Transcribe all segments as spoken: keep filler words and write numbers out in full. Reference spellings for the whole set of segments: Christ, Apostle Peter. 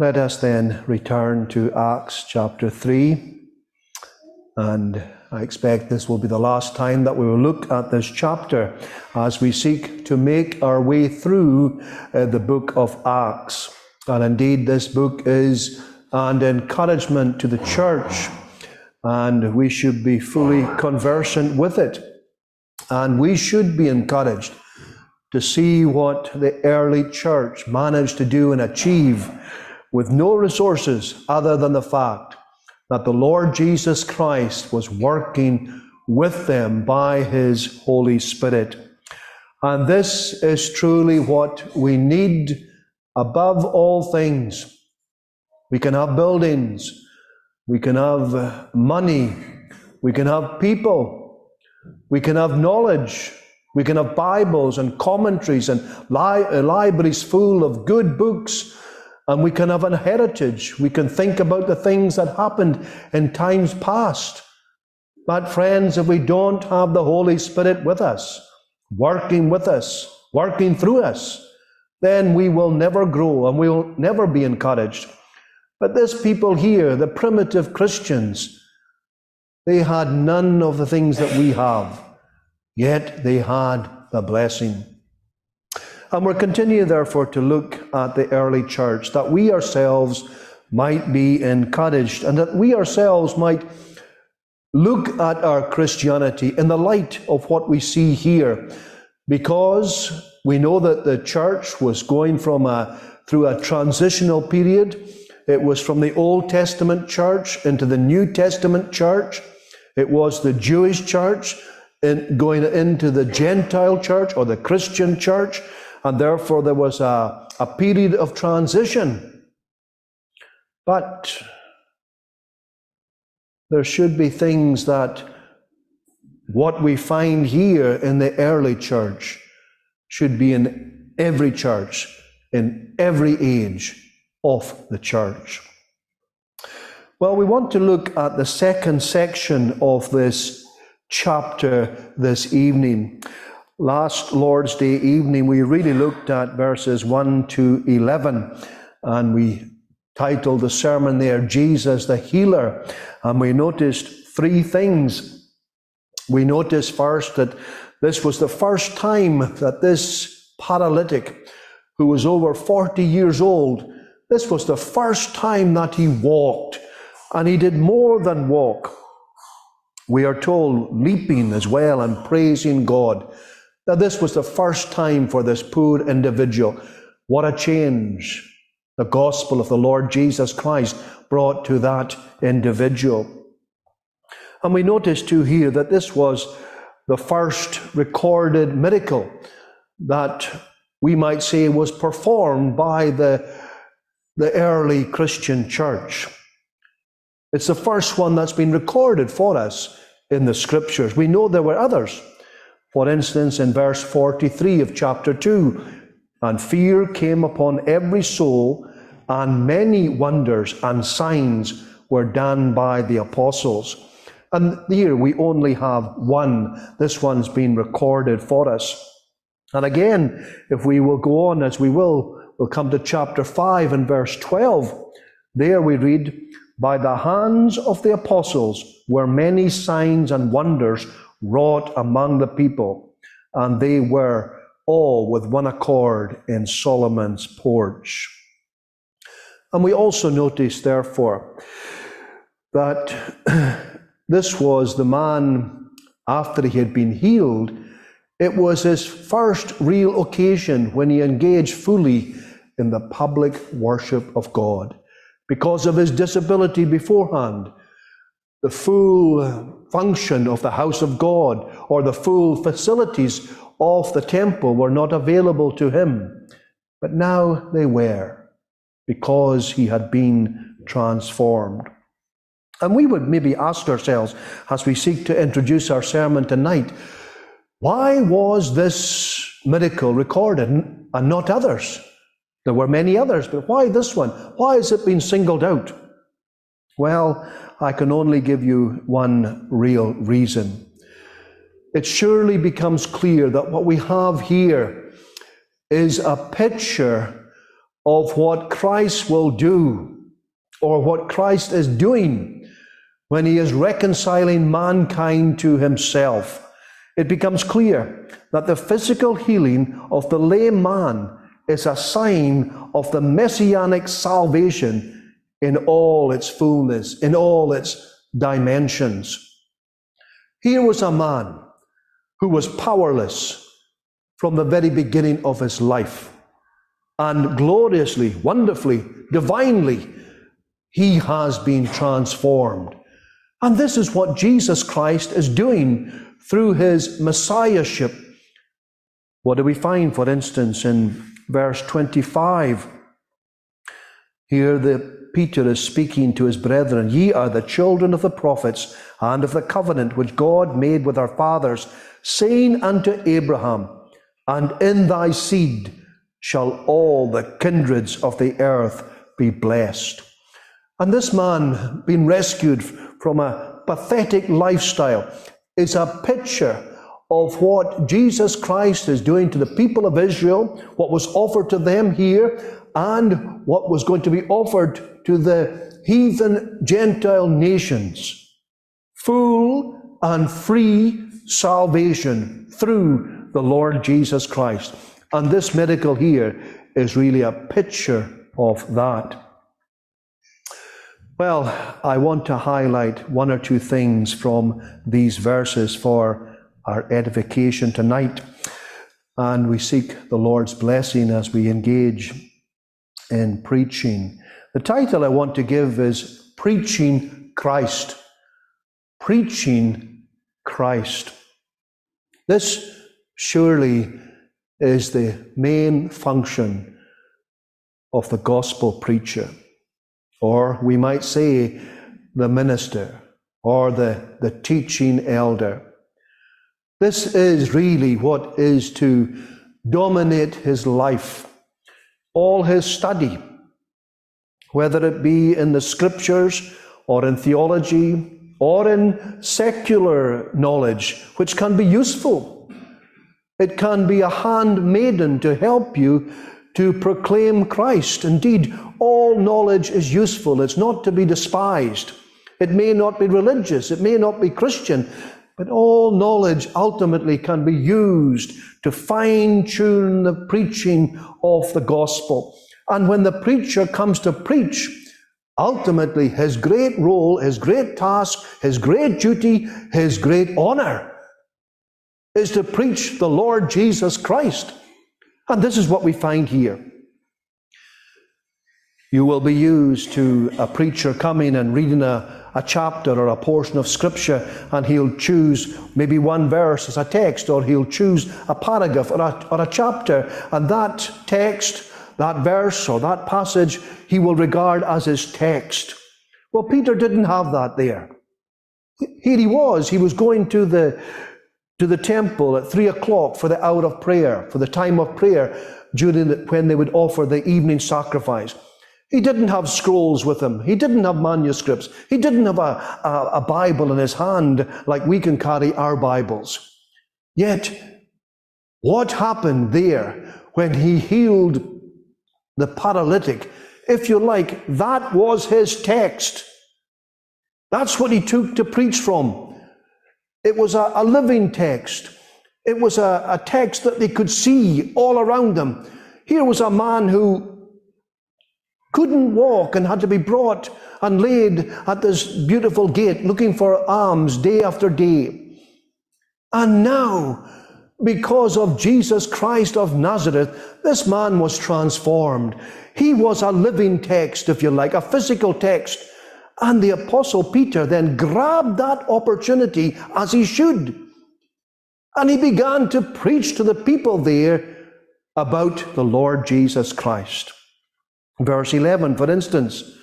Let us then return to Acts chapter three, and I expect this will be the last time that we will look at this chapter as we seek to make our way through uh, the book of Acts. And indeed, this book is an encouragement to the church, and we should be fully conversant with it. And we should be encouraged to see what the early church managed to do and achieve with no resources other than the fact that the Lord Jesus Christ was working with them by His Holy Spirit. And this is truly what we need above all things. We can have buildings, we can have money, we can have people, we can have knowledge, we can have Bibles and commentaries and li- libraries full of good books, and we can have a heritage. We can think about the things that happened in times past. But friends, if we don't have the Holy Spirit with us, working with us, working through us, then we will never grow and we will never be encouraged. But this people here, the primitive Christians, they had none of the things that we have, yet they had the blessing. And we're continuing, therefore, to look at the early church, that we ourselves might be encouraged, and that we ourselves might look at our Christianity in the light of what we see here, because we know that the church was going from a, through a transitional period. It was from the Old Testament church into the New Testament church. It was the Jewish church in going into the Gentile church or the Christian church. And therefore there was a, a period of transition. But there should be things that what we find here in the early church should be in every church, in every age of the church. Well, we want to look at the second section of this chapter this evening. Last Lord's Day evening, we really looked at verses one to eleven, and we titled the sermon there, Jesus the Healer, and we noticed three things. We noticed first that this was the first time that this paralytic, who was over forty years old, this was the first time that he walked, and he did more than walk. We are told, leaping as well and praising God. Now, this was the first time for this poor individual. What a change the gospel of the Lord Jesus Christ brought to that individual. And we notice too here that this was the first recorded miracle that we might say was performed by the, the early Christian church. It's the first one that's been recorded for us in the Scriptures. We know there were others. For instance, in verse forty-three of chapter two, and fear came upon every soul, and many wonders and signs were done by the apostles. And here we only have one. This one's been recorded for us. And again, if we will go on, as we will, we'll come to chapter five and verse twelve. There we read, by the hands of the apostles were many signs and wonders wrought among the people, and they were all with one accord in Solomon's porch. And we also notice, therefore, that this was the man, after he had been healed, it was his first real occasion when he engaged fully in the public worship of God. Because of his disability beforehand, the full function of the house of God or the full facilities of the temple were not available to him, but now they were, because he had been transformed. And we would maybe ask ourselves, as we seek to introduce our sermon tonight, why was this miracle recorded and not others? There were many others, but why this one? Why has it been singled out? Well, I can only give you one real reason. It surely becomes clear that what we have here is a picture of what Christ will do, or what Christ is doing when He is reconciling mankind to Himself. It becomes clear that the physical healing of the lay man is a sign of the messianic salvation in all its fullness, in all its dimensions. Here was a man who was powerless from the very beginning of his life, and gloriously, wonderfully, divinely, he has been transformed. And this is what Jesus Christ is doing through His messiahship. What do we find, for instance, in verse twenty-five? Here the Peter is speaking to his brethren. Ye are the children of the prophets and of the covenant which God made with our fathers, saying unto Abraham, and in thy seed shall all the kindreds of the earth be blessed. And this man, being rescued from a pathetic lifestyle, is a picture of what Jesus Christ is doing to the people of Israel, what was offered to them here, and what was going to be offered to the heathen Gentile nations. Full and free salvation through the Lord Jesus Christ. And this miracle here is really a picture of that. Well, I want to highlight one or two things from these verses for our edification tonight, and we seek the Lord's blessing as we engage in preaching. The title I want to give is Preaching Christ. Preaching Christ. This surely is the main function of the gospel preacher. Or we might say the minister, or the, the teaching elder. This is really what is to dominate his life, all his study, whether it be in the scriptures, or in theology, or in secular knowledge, which can be useful. It can be a handmaiden to help you to proclaim Christ. Indeed, all knowledge is useful. It's not to be despised. It may not be religious, it may not be Christian, but all knowledge ultimately can be used to fine-tune the preaching of the gospel. And when the preacher comes to preach, ultimately his great role, his great task, his great duty, his great honor is to preach the Lord Jesus Christ. And this is what we find here. You will be used to a preacher coming and reading a, a chapter or a portion of scripture, and he'll choose maybe one verse as a text, or he'll choose a paragraph or a, or a chapter, and that text, that verse or that passage, he will regard as his text. Well, Peter didn't have that there. Here he was, he was going to the to the temple at three o'clock for the hour of prayer, for the time of prayer during the, when they would offer the evening sacrifice. He didn't have scrolls with him. He didn't have manuscripts. He didn't have a, a, a Bible in his hand like we can carry our Bibles. Yet, what happened there when he healed the paralytic? If you like, that was his text. That's what he took to preach from. It was a, a living text. It was a, a text that they could see all around them. Here was a man who couldn't walk and had to be brought and laid at this beautiful gate looking for alms day after day. And now, because of Jesus Christ of Nazareth, this man was transformed. He was a living text, if you like, a physical text. And the Apostle Peter then grabbed that opportunity, as he should. And he began to preach to the people there about the Lord Jesus Christ. Verse eleven, for instance,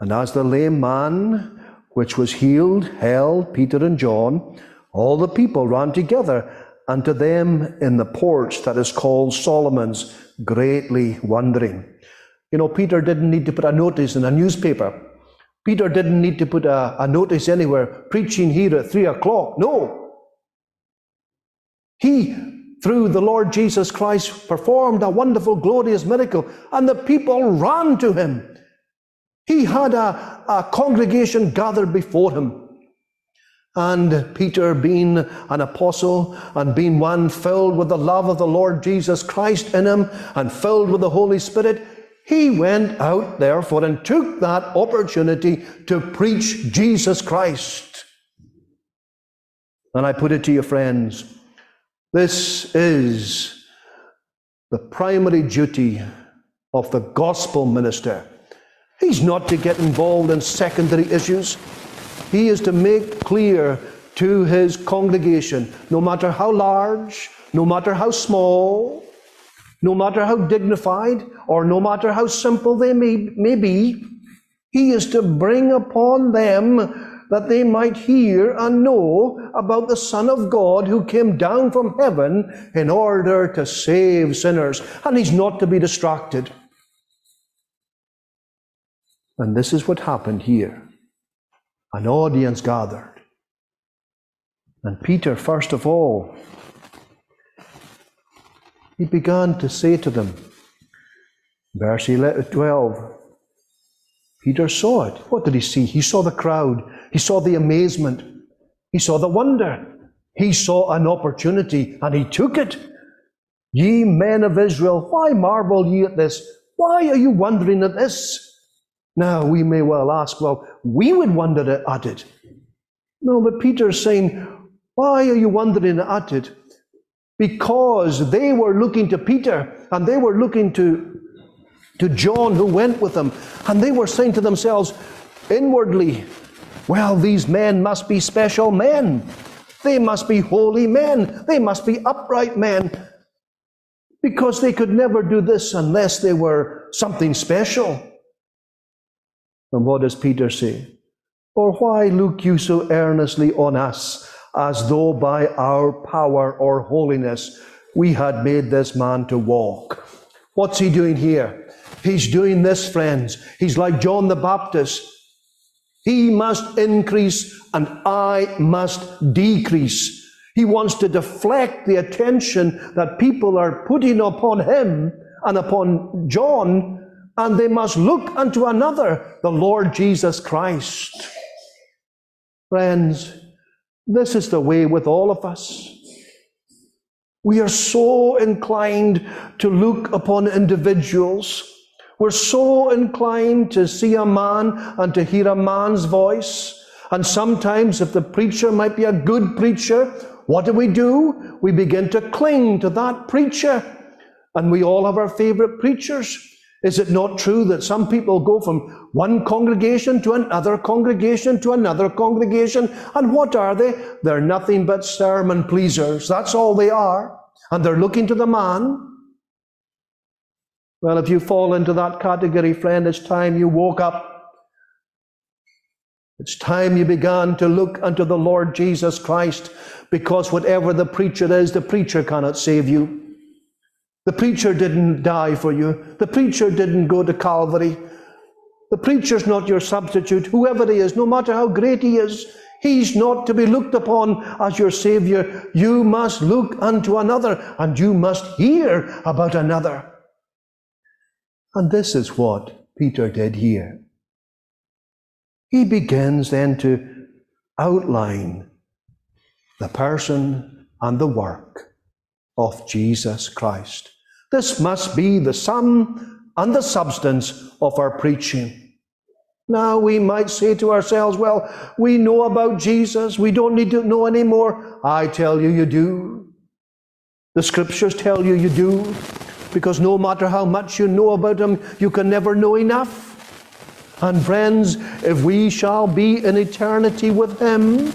and as the lame man which was healed held Peter and John, all the people ran together unto them in the porch that is called Solomon's, greatly wondering. You know, Peter didn't need to put a notice in a newspaper. Peter didn't need to put a, a notice anywhere, preaching here at three o'clock. No. He through the Lord Jesus Christ, performed a wonderful, glorious miracle, and the people ran to him. He had a, a congregation gathered before him. And Peter, being an apostle and being one filled with the love of the Lord Jesus Christ in him and filled with the Holy Spirit, he went out therefore and took that opportunity to preach Jesus Christ. And I put it to you, friends, this is the primary duty of the gospel minister. He's not to get involved in secondary issues. He is to make clear to his congregation, no matter how large, no matter how small, no matter how dignified, or no matter how simple they may, may be, he is to bring upon them that they might hear and know about the Son of God who came down from heaven in order to save sinners. And he's not to be distracted. And this is what happened here. An audience gathered. And Peter, first of all, he began to say to them, verse twelve, Peter saw it. What did he see? He saw the crowd. He saw the amazement. He saw the wonder. He saw an opportunity, and he took it. Ye men of Israel, why marvel ye at this? Why are you wondering at this? Now, we may well ask, well, we would wonder at it. No, but Peter's saying, why are you wondering at it? Because they were looking to Peter, and they were looking to, to John who went with them, and they were saying to themselves inwardly, well, these men must be special men. They must be holy men. They must be upright men. Because they could never do this unless they were something special. And what does Peter say? Or why look you so earnestly on us, as though by our power or holiness we had made this man to walk? What's he doing here? He's doing this, friends. He's like John the Baptist. He must increase and I must decrease. He wants to deflect the attention that people are putting upon him and upon John, and they must look unto another, the Lord Jesus Christ. Friends, this is the way with all of us. We are so inclined to look upon individuals. We're so inclined to see a man and to hear a man's voice. And sometimes, if the preacher might be a good preacher, what do we do? We begin to cling to that preacher. And we all have our favorite preachers. Is it not true that some people go from one congregation to another congregation to another congregation? And what are they? They're nothing but sermon pleasers. That's all they are. And they're looking to the man. Well, if you fall into that category, friend, it's time you woke up. It's time you began to look unto the Lord Jesus Christ, because whatever the preacher is, the preacher cannot save you. The preacher didn't die for you. The preacher didn't go to Calvary. The preacher's not your substitute. Whoever he is, no matter how great he is, he's not to be looked upon as your Savior. You must look unto another, and you must hear about another. And this is what Peter did here. He begins then to outline the person and the work of Jesus Christ. This must be the sum and the substance of our preaching. Now we might say to ourselves, well, we know about Jesus, we don't need to know any more. I tell you, you do. The scriptures tell you you do, because no matter how much you know about him, you can never know enough. And friends, if we shall be in eternity with him,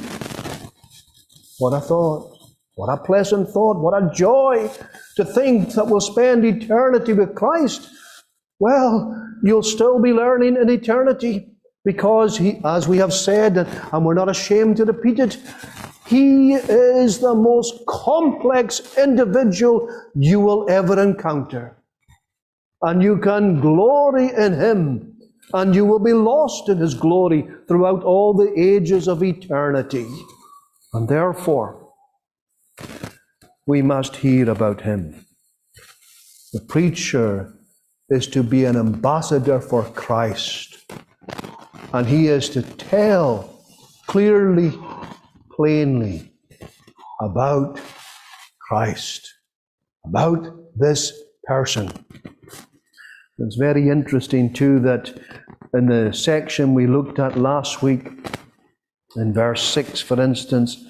what a thought. What a pleasant thought, what a joy to think that we'll spend eternity with Christ. Well, you'll still be learning in eternity, because he, as we have said, and we're not ashamed to repeat it, he is the most complex individual you will ever encounter. And you can glory in him, and you will be lost in his glory throughout all the ages of eternity. And therefore, we must hear about him. The preacher is to be an ambassador for Christ, and he is to tell clearly, plainly about Christ, about this person. It's very interesting too that in the section we looked at last week, in verse six, for instance,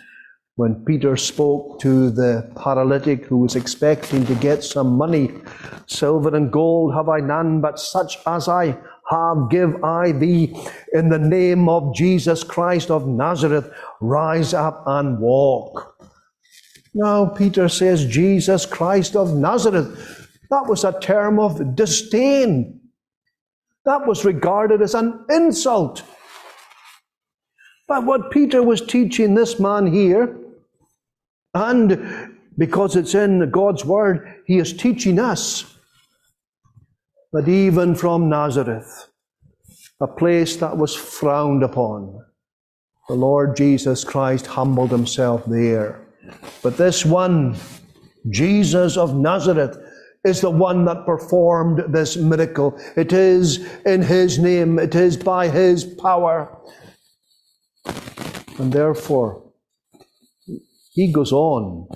when Peter spoke to the paralytic who was expecting to get some money, "Silver and gold have I none, but such as I have give I thee. In the name of Jesus Christ of Nazareth, rise up and walk." Now Peter says, Jesus Christ of Nazareth. That was a term of disdain. That was regarded as an insult. But what Peter was teaching this man here, and because it's in God's Word, he is teaching us that even from Nazareth, a place that was frowned upon, the Lord Jesus Christ humbled himself there. But this one, Jesus of Nazareth, is the one that performed this miracle. It is in his name, it is by his power. And therefore, he goes on,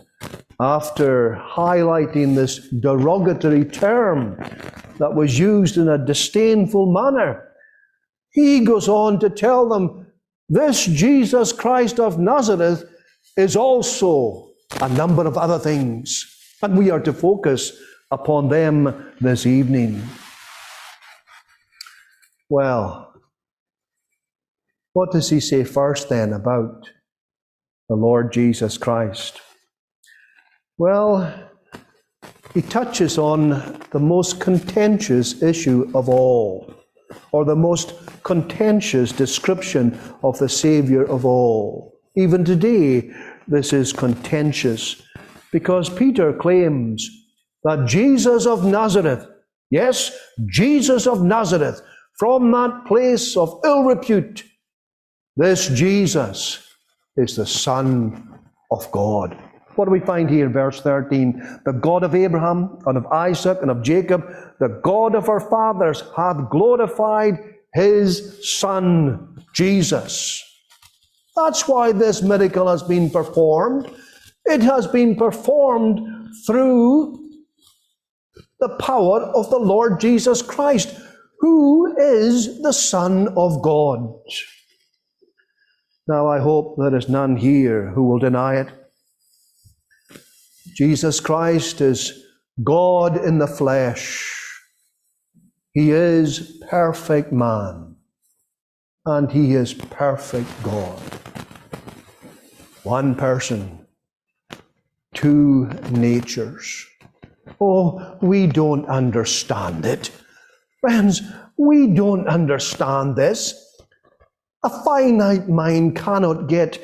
after highlighting this derogatory term that was used in a disdainful manner, he goes on to tell them, this Jesus Christ of Nazareth is also a number of other things, and we are to focus upon them this evening. Well, what does he say first then about the Lord Jesus Christ? Well, he touches on the most contentious issue of all, or the most contentious description of the Savior of all. Even today, this is contentious, because Peter claims that Jesus of Nazareth, yes, Jesus of Nazareth, from that place of ill repute, this Jesus is the Son of God. What do we find here in verse thirteen? The God of Abraham, and of Isaac, and of Jacob, the God of our fathers, hath glorified his Son, Jesus. That's why this miracle has been performed. It has been performed through the power of the Lord Jesus Christ, who is the Son of God. Now I hope there is none here who will deny it. Jesus Christ is God in the flesh. He is perfect man, and he is perfect God. One person, two natures. Oh, we don't understand it. Friends, we don't understand this. A finite mind cannot get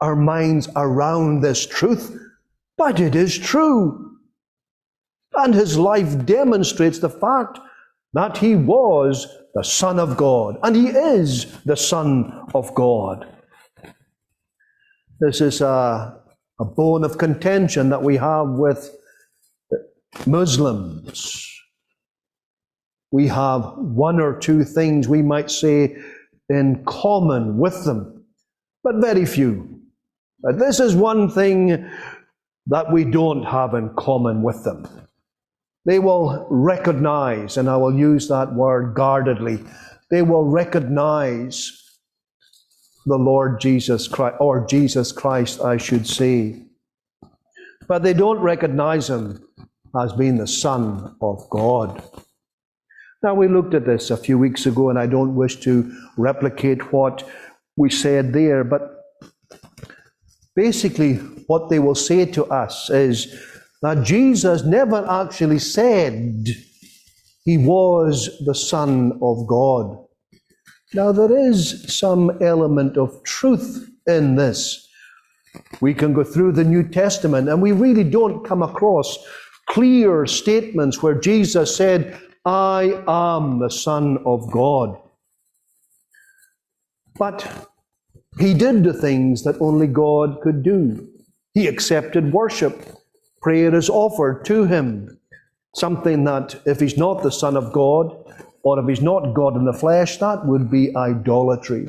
our minds around this truth, but it is true. And his life demonstrates the fact that he was the Son of God, and he is the Son of God. This is a, a bone of contention that we have with Muslims. We have one or two things we might say in common with them, but very few. But this is one thing that we don't have in common with them. They will recognize, and I will use that word guardedly, they will recognize the Lord Jesus Christ, or Jesus Christ, I should say. But they don't recognize him as being the Son of God. Now, we looked at this a few weeks ago, and I don't wish to replicate what we said there, but basically what they will say to us is that Jesus never actually said he was the Son of God. Now, there is some element of truth in this. We can go through the New Testament, and we really don't come across clear statements where Jesus said, I am the Son of God. But he did the things that only God could do. He accepted worship, prayer is offered to him. Something that, if he's not the Son of God, or if he's not God in the flesh, that would be idolatry.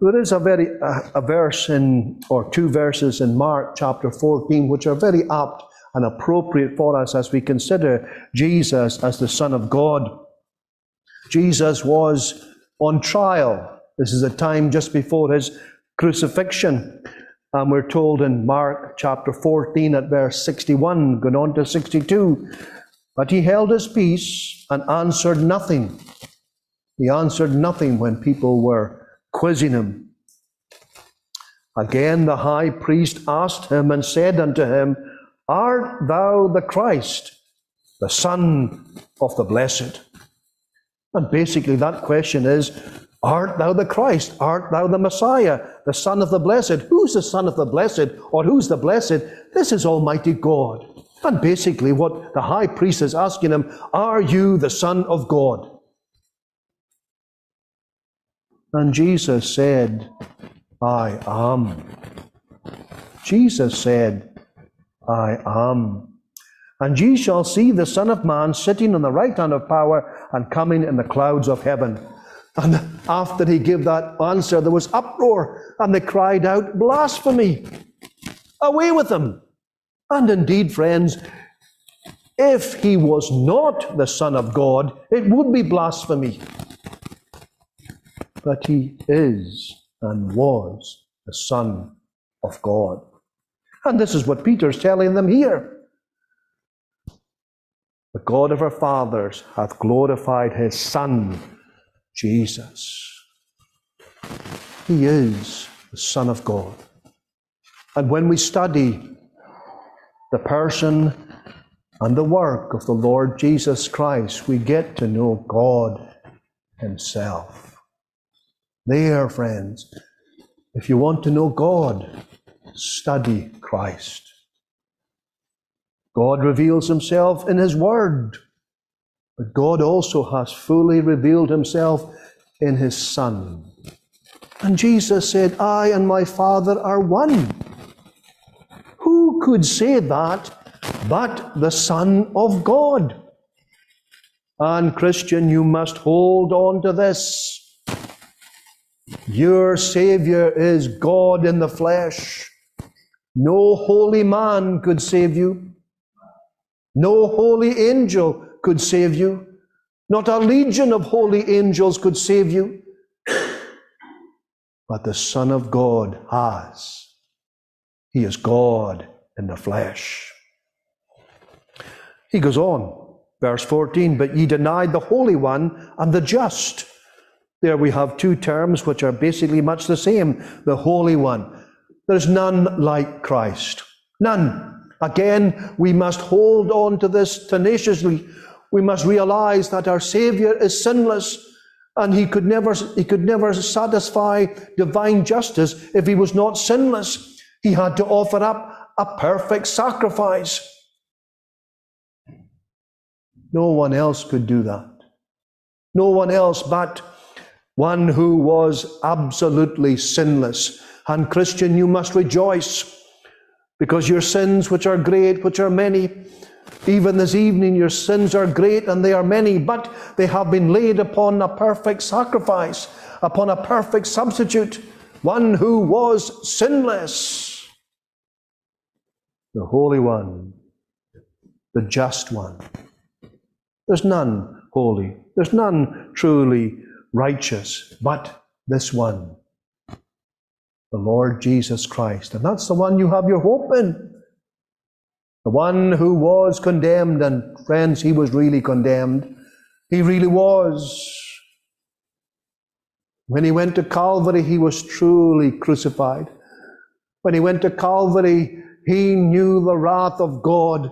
There is a very a, a verse in, or two verses in Mark chapter fourteen, which are very apt and appropriate for us as we consider Jesus as the Son of God. Jesus was on trial. This is a time just before his crucifixion. And we're told in Mark chapter fourteen at verse sixty-one, going on to sixty-two, but he held his peace and answered nothing. He answered nothing when people were quizzing him. Again, the high priest asked him and said unto him, Art thou the Christ, the Son of the Blessed? And basically that question is, Art thou the Christ? Art thou the Messiah, the Son of the Blessed? Who's the Son of the Blessed, or who's the Blessed? This is Almighty God. And basically what the high priest is asking him, are you the Son of God? And Jesus said, I am. Jesus said, I am. And ye shall see the Son of Man sitting on the right hand of power and coming in the clouds of heaven. And after he gave that answer, there was uproar, and they cried out, blasphemy! Away with him! And indeed, friends, if he was not the Son of God, it would be blasphemy. But he is and was the Son of God. And this is what Peter's telling them here. The God of our fathers hath glorified his Son, Jesus. He is the Son of God. And when we study the person and the work of the Lord Jesus Christ, we get to know God himself. There, friends, if you want to know God, study Christ. God reveals himself in his word. But God also has fully revealed himself in his Son. And Jesus said, I and my Father are one. Who could say that but the Son of God? And Christian, you must hold on to this. Your Savior is God in the flesh. No holy man could save you. No holy angel could save you. Not a legion of holy angels could save you. But the Son of God has. He is God in the flesh. He goes on, verse fourteen, but ye denied the Holy One and the Just. There we have two terms which are basically much the same. The Holy One. There's none like Christ. None. Again, we must hold on to this tenaciously. We must realize that our Savior is sinless, and he could never, he could never satisfy divine justice if he was not sinless. He had to offer up a perfect sacrifice. No one else could do that. No one else but one who was absolutely sinless. And Christian, you must rejoice, because your sins, which are great, which are many, even this evening your sins are great and they are many, but they have been laid upon a perfect sacrifice, upon a perfect substitute, one who was sinless. The Holy One, the Just One. There's none holy, there's none truly righteous, but this one, the Lord Jesus Christ. And that's the one you have your hope in. The one who was condemned, and friends, he was really condemned. He really was. When he went to Calvary, he was truly crucified. When he went to Calvary, he knew the wrath of God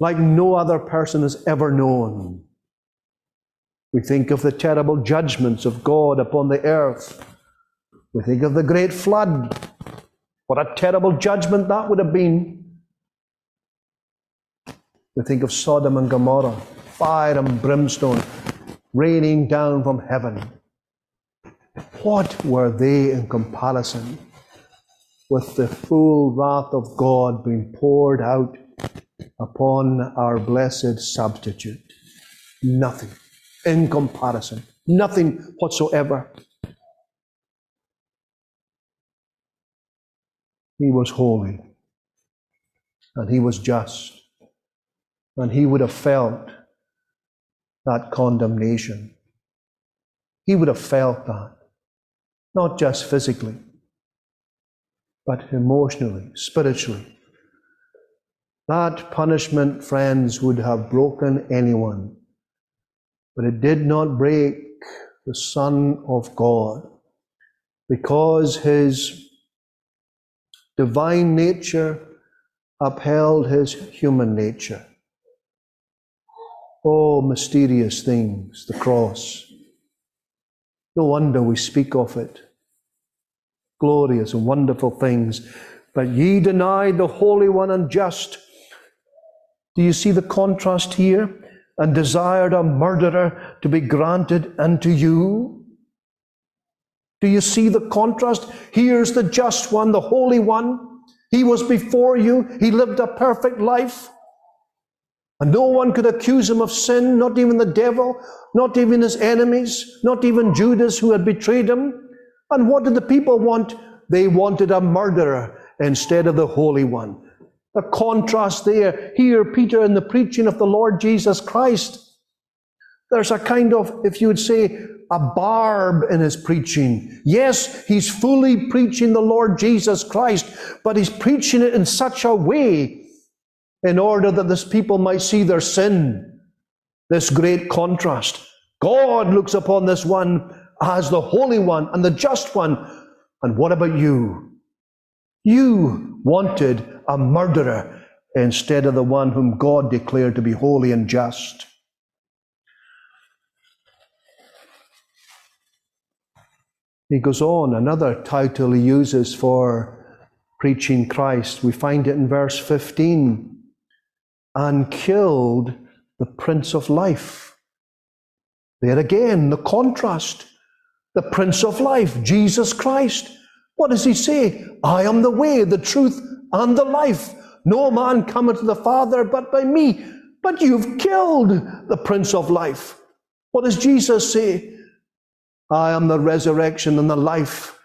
like no other person has ever known. We think of the terrible judgments of God upon the earth. We think of the great flood. What a terrible judgment that would have been. We think of Sodom and Gomorrah, fire and brimstone raining down from heaven. What were they in comparison with the full wrath of God being poured out upon our blessed substitute. Nothing in comparison, nothing whatsoever. He was holy, and he was just, and he would have felt that condemnation. He would have felt that, not just physically, but emotionally, spiritually. That punishment, friends, would have broken anyone, but it did not break the Son of God, because his divine nature upheld his human nature. Oh, mysterious things, the cross. No wonder we speak of it. Glorious and wonderful things. But ye denied the Holy One and just. Do you see the contrast here? And desired a murderer to be granted unto you. Do you see the contrast? Here's the just one, the Holy One. He was before you. He lived a perfect life. And no one could accuse him of sin, not even the devil, not even his enemies, not even Judas who had betrayed him. And what did the people want? They wanted a murderer instead of the Holy One. The contrast there. Here, Peter, in the preaching of the Lord Jesus Christ, there's a kind of, if you would say, a barb in his preaching. Yes, he's fully preaching the Lord Jesus Christ, but he's preaching it in such a way in order that this people might see their sin. This great contrast. God looks upon this one as the Holy One and the just one. And what about you? You wanted a murderer instead of the one whom God declared to be holy and just. He goes on, another title he uses for preaching Christ. We find it in verse fifteen. And killed the Prince of Life. There again, the contrast. The Prince of Life, Jesus Christ. What does he say? I am the way, the truth, and the life. No man cometh to the Father but by me. But you've killed the Prince of Life. What does Jesus say? I am the resurrection and the life.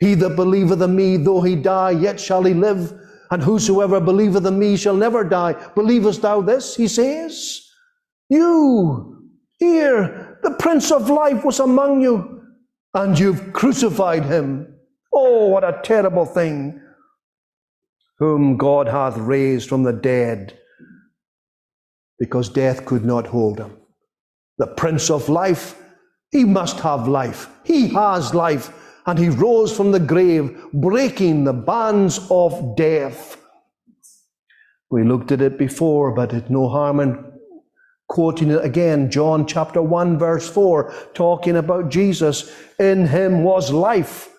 He that believeth in me, though he die, yet shall he live. And whosoever believeth in me shall never die. Believest thou this, he says? You, here, the Prince of Life was among you, and you've crucified him. Oh, what a terrible thing. Whom God hath raised from the dead, because death could not hold him. The Prince of Life, he must have life. He has life. And he rose from the grave, breaking the bands of death. We looked at it before, but it's no harm in quoting it again. John chapter one, verse four, talking about Jesus. In him was life,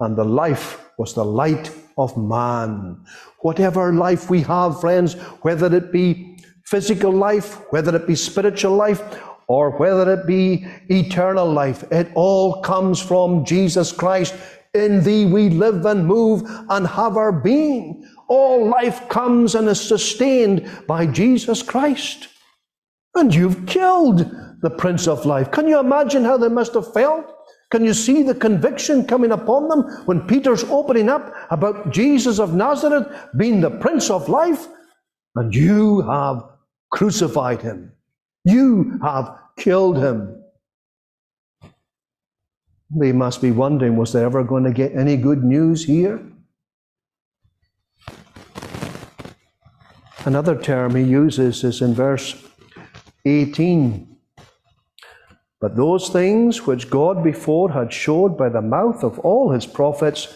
and the life was the light of man. Whatever life we have, friends, whether it be physical life, whether it be spiritual life, or whether it be eternal life, it all comes from Jesus Christ. In thee we live and move and have our being. All life comes and is sustained by Jesus Christ. And you've killed the Prince of Life. Can you imagine how they must have felt? Can you see the conviction coming upon them when Peter's opening up about Jesus of Nazareth being the Prince of Life? And you have crucified him. You have killed him. They must be wondering, was there ever going to get any good news here? Another term he uses is in verse eighteen. But those things which God before had showed by the mouth of all his prophets,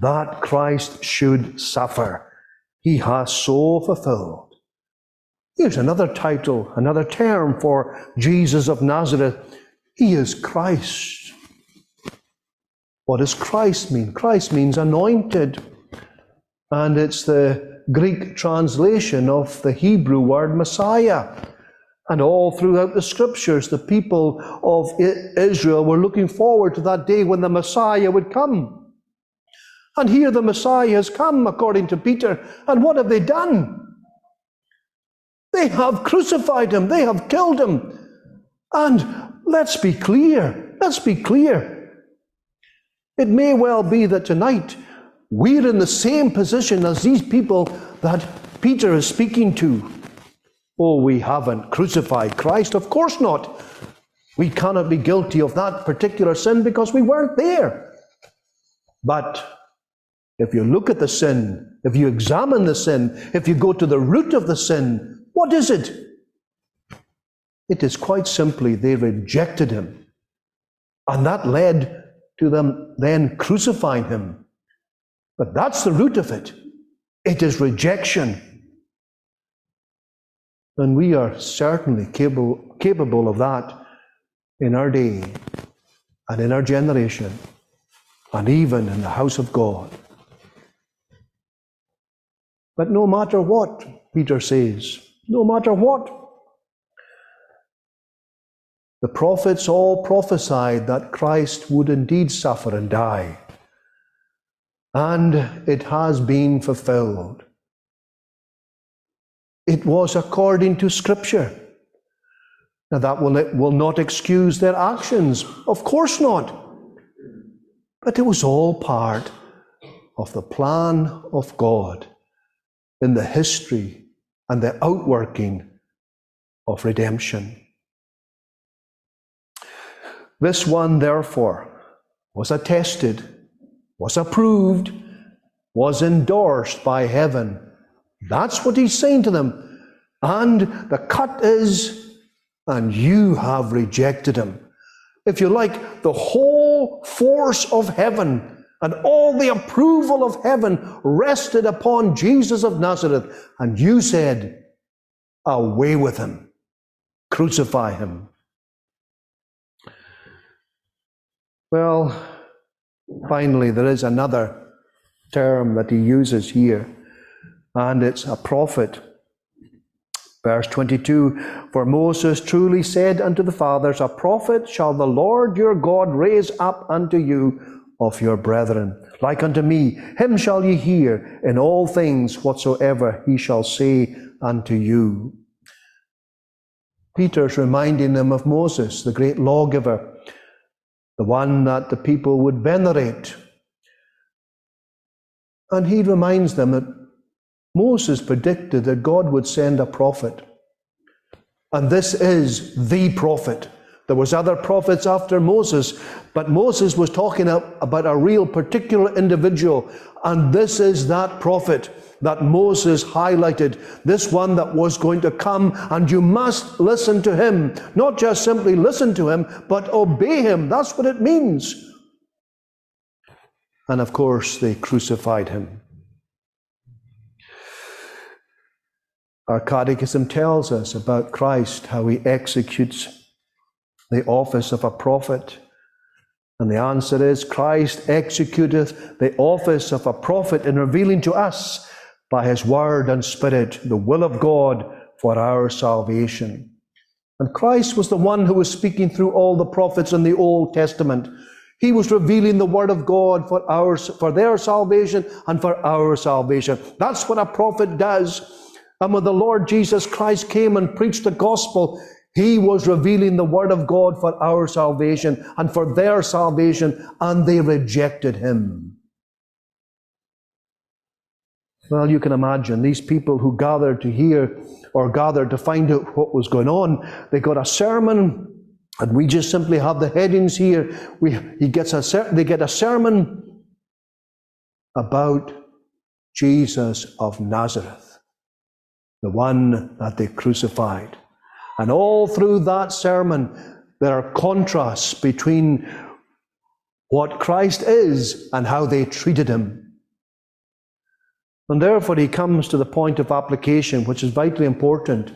that Christ should suffer, he has so fulfilled. Here's another title, another term for Jesus of Nazareth. He is Christ. What does Christ mean? Christ means anointed. And it's the Greek translation of the Hebrew word Messiah. And all throughout the scriptures, the people of Israel were looking forward to that day when the Messiah would come. And here the Messiah has come, according to Peter. And what have they done? They have crucified him. They have killed him. And let's be clear. Let's be clear. It may well be that tonight we're in the same position as these people that Peter is speaking to. Oh, we haven't crucified Christ. Of course not. We cannot be guilty of that particular sin because we weren't there. But if you look at the sin, if you examine the sin, if you go to the root of the sin, what is it? It is quite simply they rejected him. And that led to them then crucifying him. But that's the root of it. It is rejection. And we are certainly capable, capable of that in our day, and in our generation, and even in the house of God. But no matter what, Peter says, no matter what, the prophets all prophesied that Christ would indeed suffer and die. And it has been fulfilled. It was according to Scripture. Now that will, it will not excuse their actions, of course not. But it was all part of the plan of God in the history and the outworking of redemption. This one, therefore, was attested, was approved, was endorsed by heaven. That's what he's saying to them. And the cut is, and you have rejected him. If you like, the whole force of heaven and all the approval of heaven rested upon Jesus of Nazareth, and you said, away with him, crucify him. Well, finally, there is another term that he uses here, and it's a prophet. Verse twenty-two, for Moses truly said unto the fathers, a prophet shall the Lord your God raise up unto you of your brethren, like unto me. Him shall ye hear in all things whatsoever he shall say unto you. Peter's reminding them of Moses, the great lawgiver, the one that the people would venerate. And he reminds them that Moses predicted that God would send a prophet. And this is the prophet. There was other prophets after Moses, but Moses was talking about a real particular individual. And this is that prophet that Moses highlighted, this one that was going to come, and you must listen to him. Not just simply listen to him, but obey him. That's what it means. And of course, they crucified him. Our catechism tells us about Christ, how he executes the office of a prophet. And the answer is, Christ executeth the office of a prophet in revealing to us by his word and spirit the will of God for our salvation. And Christ was the one who was speaking through all the prophets in the Old Testament. He was revealing the word of God for our, for their salvation and for our salvation. That's what a prophet does. And when the Lord Jesus Christ came and preached the gospel, he was revealing the word of God for our salvation and for their salvation, and they rejected him. Well, you can imagine these people who gathered to hear or gathered to find out what was going on. They got a sermon, and we just simply have the headings here. We, he gets a ser- they get a sermon about Jesus of Nazareth, the one that they crucified. And all through that sermon, there are contrasts between what Christ is and how they treated him. And therefore, he comes to the point of application, which is vitally important.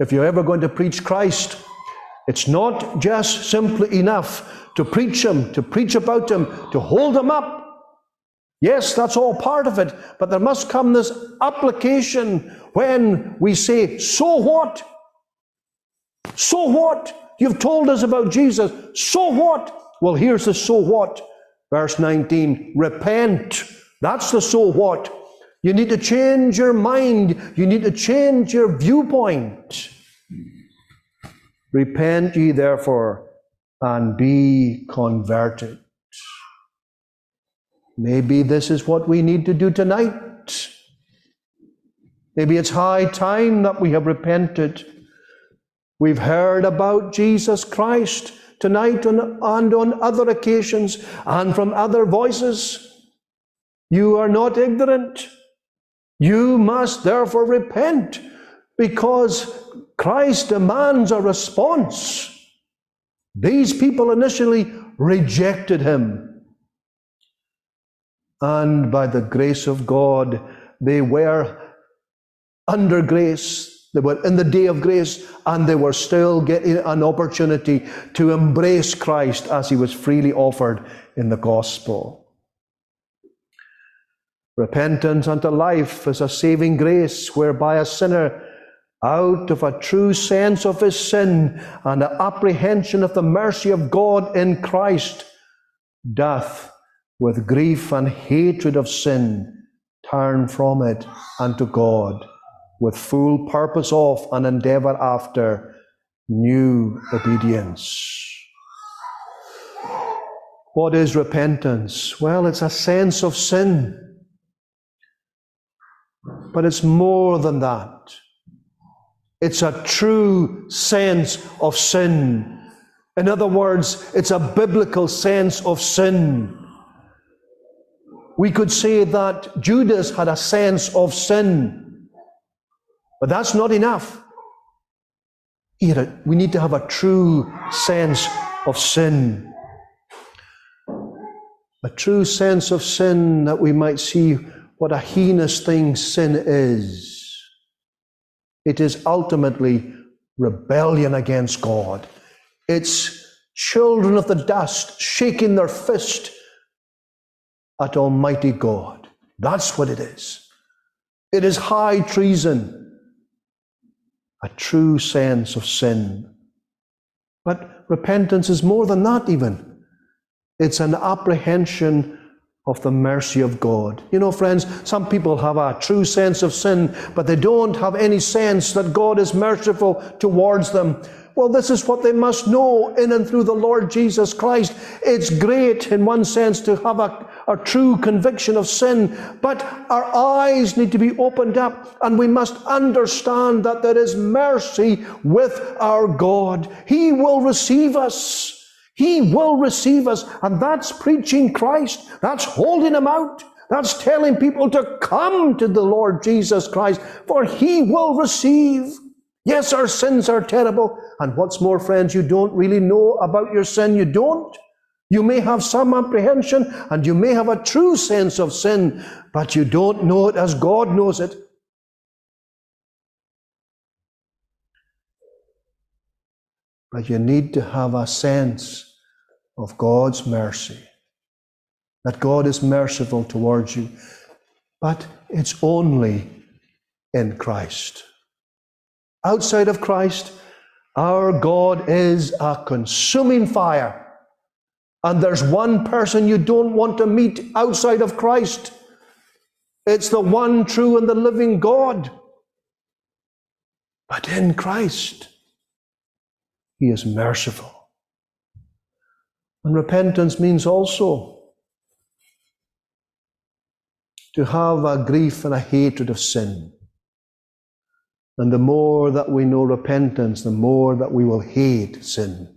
If you're ever going to preach Christ, it's not just simply enough to preach him, to preach about him, to hold him up. Yes, that's all part of it, but there must come this application when we say, so what? So what? You've told us about Jesus. So what? Well, here's the so what. Verse nineteen, repent, That's the so what. You need to change your mind. You need to change your viewpoint. Repent ye therefore and be converted. Maybe this is what we need to do tonight. Maybe it's high time that we have repented. We've heard about Jesus Christ tonight and on other occasions and from other voices. You are not ignorant. You must therefore repent, because Christ demands a response. These people initially rejected him. And by the grace of God, they were under grace, they were in the day of grace, and they were still getting an opportunity to embrace Christ as he was freely offered in the gospel. Repentance unto life is a saving grace whereby a sinner, out of a true sense of his sin and an apprehension of the mercy of God in Christ, doth with grief and hatred of sin turn from it unto God, with full purpose of and endeavour after new obedience. What is repentance? Well, it's a sense of sin. But it's more than that. It's a true sense of sin. In other words, it's a biblical sense of sin. We could say that Judas had a sense of sin. But that's not enough. We need to have a true sense of sin. A true sense of sin, that we might see what a heinous thing sin is. It is ultimately rebellion against God. It's children of the dust shaking their fist at Almighty God. That's what it is. It is high treason. A true sense of sin. But repentance is more than that even. It's an apprehension of the mercy of God. You know, friends, some people have a true sense of sin, but they don't have any sense that God is merciful towards them. Well, this is what they must know in and through the Lord Jesus Christ. It's great in one sense to have a a true conviction of sin, but our eyes need to be opened up, and we must understand that there is mercy with our God. He will receive us. He will receive us, and that's preaching Christ. That's holding him out. That's telling people to come to the Lord Jesus Christ, for he will receive. Yes, our sins are terrible, and what's more, friends, you don't really know about your sin. You don't. You may have some apprehension, and you may have a true sense of sin, but you don't know it as God knows it. But you need to have a sense of God's mercy, that God is merciful towards you. But it's only in Christ. Outside of Christ, our God is a consuming fire. And there's one person you don't want to meet outside of Christ. It's the one true and the living God. But in Christ, he is merciful. And repentance means also to have a grief and a hatred of sin. And the more that we know repentance, the more that we will hate sin.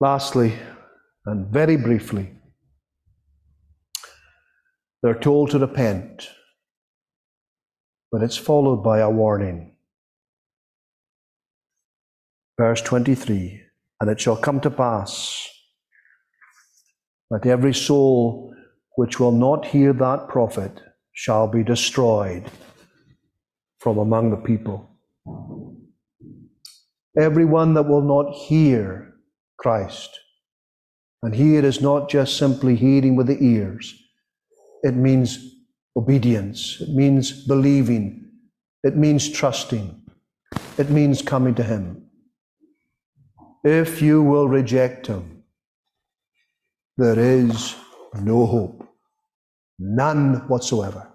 Lastly, and very briefly, they're told to repent, but it's followed by a warning. Verse twenty-three, and it shall come to pass that every soul which will not hear that prophet shall be destroyed from among the people. Everyone that will not hear Christ. And here is not just simply hearing with the ears. It means obedience. It means believing. It means trusting. It means coming to him. If you will reject him, there is no hope. None whatsoever.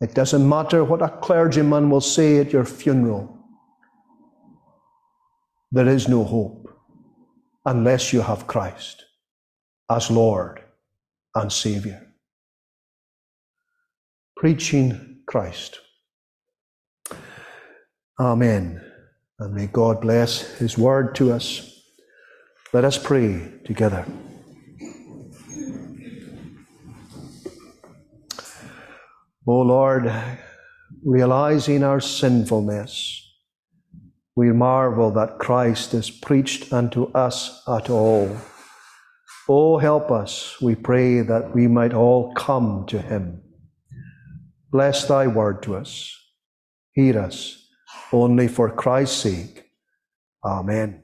It doesn't matter what a clergyman will say at your funeral. There is no hope unless you have Christ as Lord and Savior. Preaching Christ. Amen. And may God bless His word to us. Let us pray together. O Lord, realizing our sinfulness, we marvel that Christ is preached unto us at all. Oh, help us, we pray, that we might all come to Him. Bless Thy word to us. Hear us, only for Christ's sake. Amen.